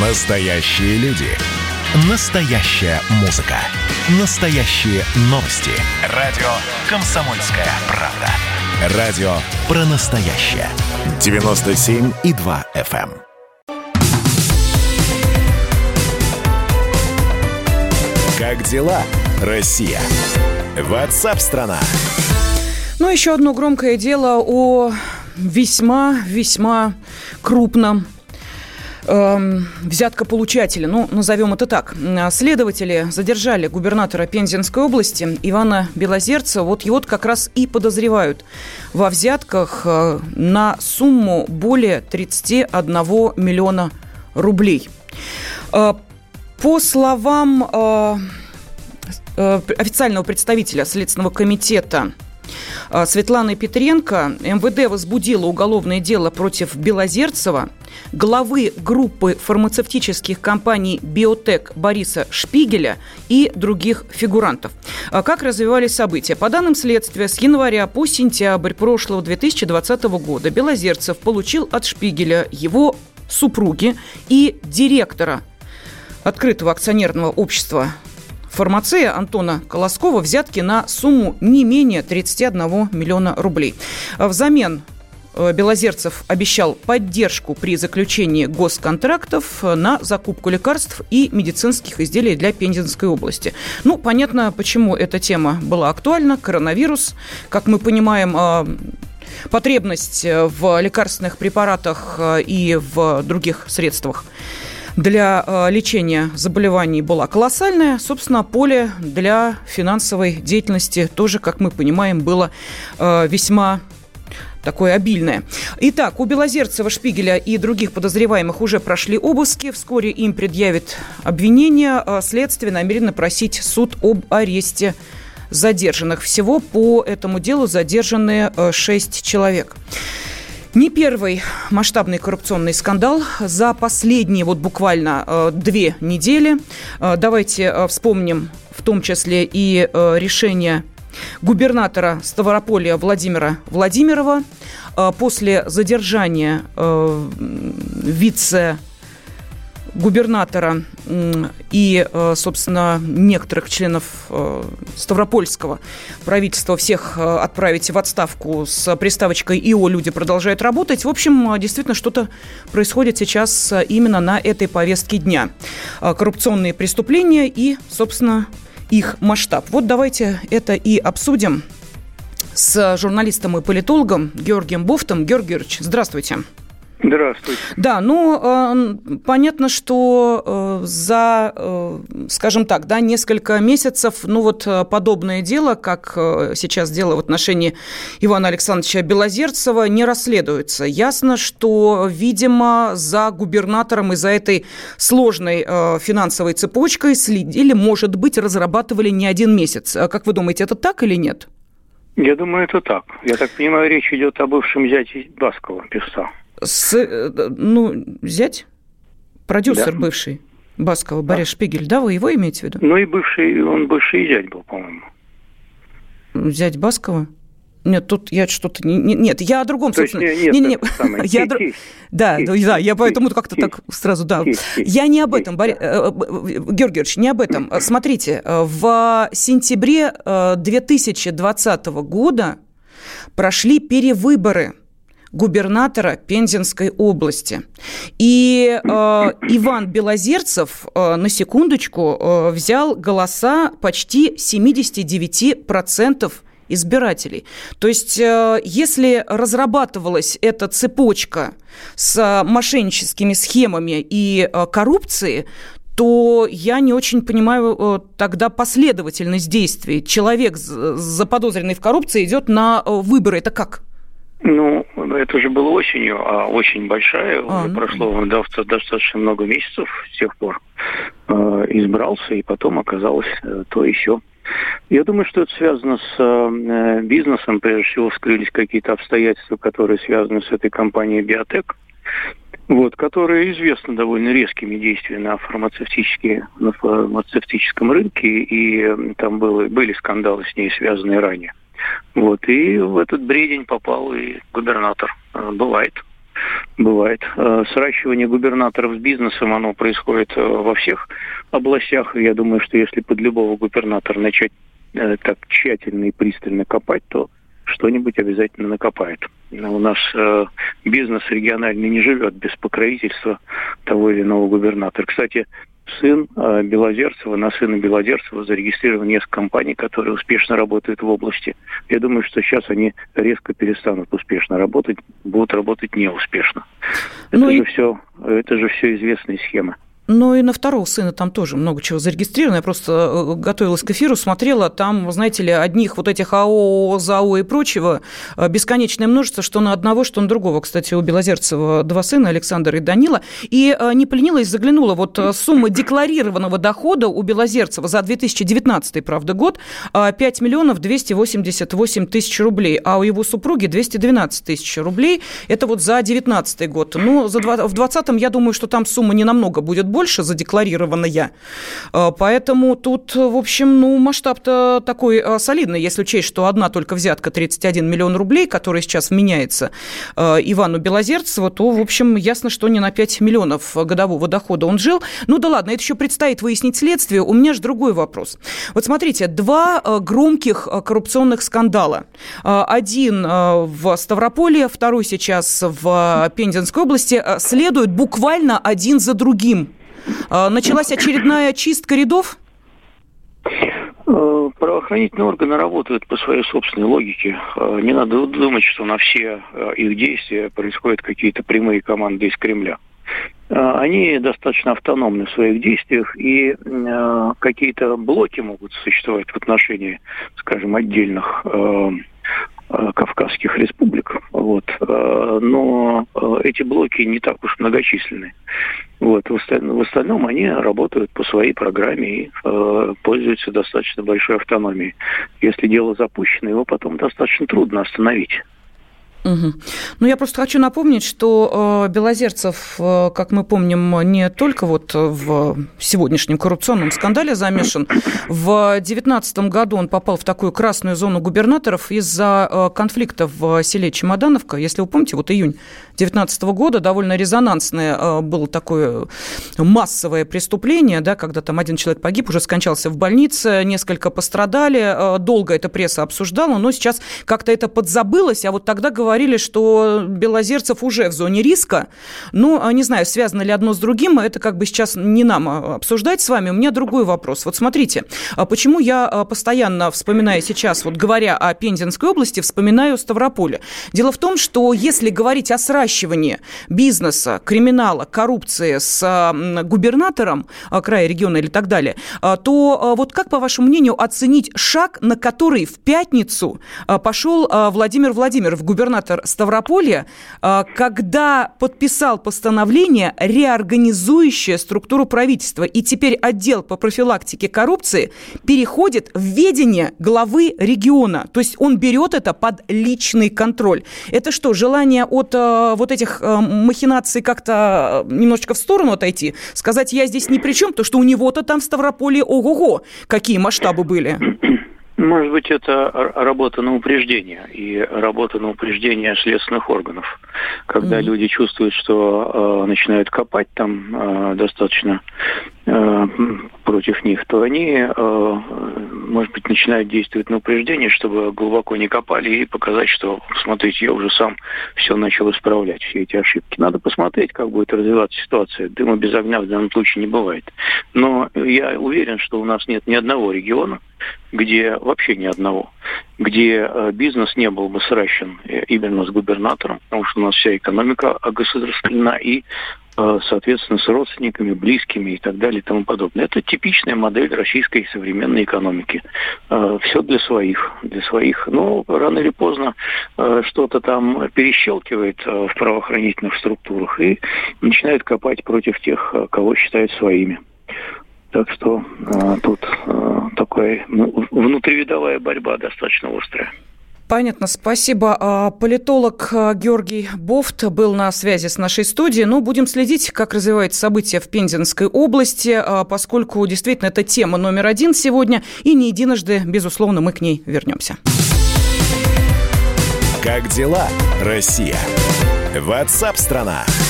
Настоящие люди. Настоящая музыка. Настоящие новости. Радио «Комсомольская правда». Радио про настоящее. 97,2 FM. Как дела, Россия? Ватсап-страна. Ну, еще одно громкое дело о весьма крупном взяткополучателя. Ну, назовем это так. Следователи задержали губернатора Пензенской области Ивана Белозерцева. Вот его как раз и подозревают во взятках на сумму более 31 миллиона рублей. По словам официального представителя Следственного комитета Светланы Петренко, МВД возбудило уголовное дело против Белозерцева, главы группы фармацевтических компаний «Биотек» Бориса Шпигеля и других фигурантов. Как развивались события? По данным следствия, с января по сентябрь прошлого 2020 года Белозерцев получил от Шпигеля, его супруги и директора открытого акционерного общества «Фармация» Антона Колоскова взятки на сумму не менее 31 миллиона рублей. Взамен Белозерцев обещал поддержку при заключении госконтрактов на закупку лекарств и медицинских изделий для Пензенской области. Ну, понятно, почему эта тема была актуальна. Коронавирус, как мы понимаем, потребность в лекарственных препаратах и в других средствах для лечения заболеваний была колоссальная. Собственно, поле для финансовой деятельности тоже, как мы понимаем, было весьма такое обильное. Итак, у Белозерцева, Шпигеля и других подозреваемых уже прошли обыски. Вскоре им предъявят обвинение. Следствие намерено просить суд об аресте задержанных. Всего по этому делу задержаны 6 человек. Не первый масштабный коррупционный скандал за последние вот буквально 2 недели. Давайте вспомним в том числе и решение губернатора Ставрополя Владимира Владимирова. После задержания вице-губернатора и, собственно, некоторых членов Ставропольского правительства всех отправить в отставку с приставочкой «ИО» люди продолжают работать. В общем, действительно, что-то происходит сейчас именно на этой повестке дня. Коррупционные преступления и, собственно, их масштаб. Вот давайте это и обсудим с журналистом и политологом Георгием Буфтом. Георгий Георгиевич, здравствуйте. Здравствуйте. Да, ну, понятно, что за, скажем так, да, несколько месяцев, ну, вот подобное дело, как сейчас дело в отношении Ивана Александровича Белозерцева, не расследуется. Ясно, что, видимо, за губернатором и за этой сложной финансовой цепочкой следили, может быть, разрабатывали не один месяц. Как вы думаете, это так или нет? Я думаю, это так. Я так понимаю, речь идет о бывшем зяте Баскова, певца. Зять? Продюсер, да. Бывший Баскова, да. Борис Шпигель, да, вы его имеете в виду? Ну и бывший, он бывший зять был, по-моему. Зять Баскова? Нет, тут я что-то... Нет, я о другом, то собственно. Я поэтому как-то так сразу... да. Я не об этом, Георгий Георгиевич, не об этом. Смотрите, в сентябре 2020 года прошли перевыборы губернатора Пензенской области. И Иван Белозерцев, на секундочку, взял голоса почти 79% избирателей. То есть, если разрабатывалась эта цепочка с мошенническими схемами и коррупцией, то я не очень понимаю тогда последовательность действий. Человек, заподозренный в коррупции, идет на выборы. Это как? Ну, это же было осенью, а осень большая, уже прошло достаточно много месяцев с тех пор. Избрался, и потом оказалось то еще. Я думаю, что это связано с бизнесом. Прежде всего, вскрылись какие-то обстоятельства, которые связаны с этой компанией «Биотек», вот, которая известна довольно резкими действиями на фармацевтическом рынке, и там были скандалы с ней, связанные ранее. Вот, и в этот бредень попал и губернатор. Бывает. бывает. Сращивание губернаторов с бизнесом, оно происходит во всех областях. Я думаю, что если под любого губернатора начать так тщательно и пристально копать, то что-нибудь обязательно накопает. У нас бизнес региональный не живет без покровительства того или иного губернатора. Кстати, сын Белозерцева, на сына Белозерцева зарегистрировано несколько компаний, которые успешно работают в области. Я думаю, что сейчас они резко перестанут успешно работать, будут работать неуспешно. Это же все известные схемы. Но и на второго сына там тоже много чего зарегистрировано. Я просто готовилась к эфиру, смотрела, там, знаете ли, одних вот этих АО, ЗАО и прочего бесконечное множество, что на одного, что на другого. Кстати, у Белозерцева два сына, Александр и Данила. И не поленилась, заглянула, вот сумма декларированного дохода у Белозерцева за 2019, правда, год, 5 миллионов 288 тысяч рублей, а у его супруги 212 тысяч рублей. Это вот за 2019 год. Ну, в 2020-м, я думаю, что там сумма не намного будет больше задекларированная. Поэтому тут, в общем, ну, масштаб-то такой солидный, если учесть, что одна только взятка 31 миллион рублей, которая сейчас вменяется Ивану Белозерцеву, то, в общем, ясно, что не на 5 миллионов годового дохода он жил. Ну да ладно, это еще предстоит выяснить следствие. У меня же другой вопрос. Вот смотрите, два громких коррупционных скандала. Один в Ставрополье, второй сейчас в Пензенской области. Следуют буквально один за другим. Началась очередная чистка рядов? Правоохранительные органы работают по своей собственной логике. Не надо думать, что на все их действия происходят какие-то прямые команды из Кремля. Они достаточно автономны в своих действиях, и какие-то блоки могут существовать в отношении, скажем, отдельных кавказских республик. Вот. Но эти блоки не так уж многочисленны. Вот. В остальном они работают по своей программе и пользуются достаточно большой автономией. Если дело запущено, его потом достаточно трудно остановить. Угу. Ну, я просто хочу напомнить, что Белозерцев, как мы помним, не только вот в сегодняшнем коррупционном скандале замешан. В 2019 году он попал в такую красную зону губернаторов из-за конфликта в селе Чемодановка. Если вы помните, вот июнь 2019 года довольно резонансное было такое массовое преступление, да, когда там один человек погиб, уже скончался в больнице, несколько пострадали, долго эта пресса обсуждала, но сейчас как-то это подзабылось, а вот тогда говорили, что Белозерцев уже в зоне риска. Ну, не знаю, связано ли одно с другим, это как бы сейчас не нам обсуждать с вами. У меня другой вопрос. Вот смотрите, почему я постоянно вспоминаю сейчас, вот говоря о Пензенской области, вспоминаю Ставрополье. Дело в том, что если говорить о сращивании бизнеса, криминала, коррупции с губернатором края, региона или так далее, то вот как, по вашему мнению, оценить шаг, на который в пятницу пошел Владимир Владимиров, губернатор Ставрополья, когда подписал постановление, реорганизующее структуру правительства. И теперь отдел по профилактике коррупции переходит в ведение главы региона. То есть он берет это под личный контроль. Это что, желание от вот этих махинаций как-то немножечко в сторону отойти? Сказать, я здесь ни при чем, потому что у него-то там в Ставрополье ого-го, какие масштабы были. Может быть, это работа на упреждение и работа на упреждение следственных органов, когда люди чувствуют, что начинают копать там достаточно против них, то они, может быть, начинают действовать на упреждение, чтобы глубоко не копали и показать, что, смотрите, я уже сам все начал исправлять, все эти ошибки. Надо посмотреть, как будет развиваться ситуация. Дыма без огня в данном случае не бывает. Но я уверен, что у нас нет ни одного региона, где вообще ни одного, где бизнес не был бы сращен именно с губернатором, потому что у нас вся экономика огосударствлена и, соответственно, с родственниками, близкими и так далее и тому подобное. Это типичная модель российской современной экономики. Все для своих. Но рано или поздно что-то там перещелкивает в правоохранительных структурах и начинает копать против тех, кого считают своими. Так что тут такая внутривидовая борьба достаточно острая. Понятно, спасибо. Политолог Георгий Буфт был на связи с нашей студией. Но будем следить, как развиваются события в Пензенской области, поскольку действительно это тема номер один сегодня. И не единожды, безусловно, мы к ней вернемся. Как дела, Россия? WhatsApp страна.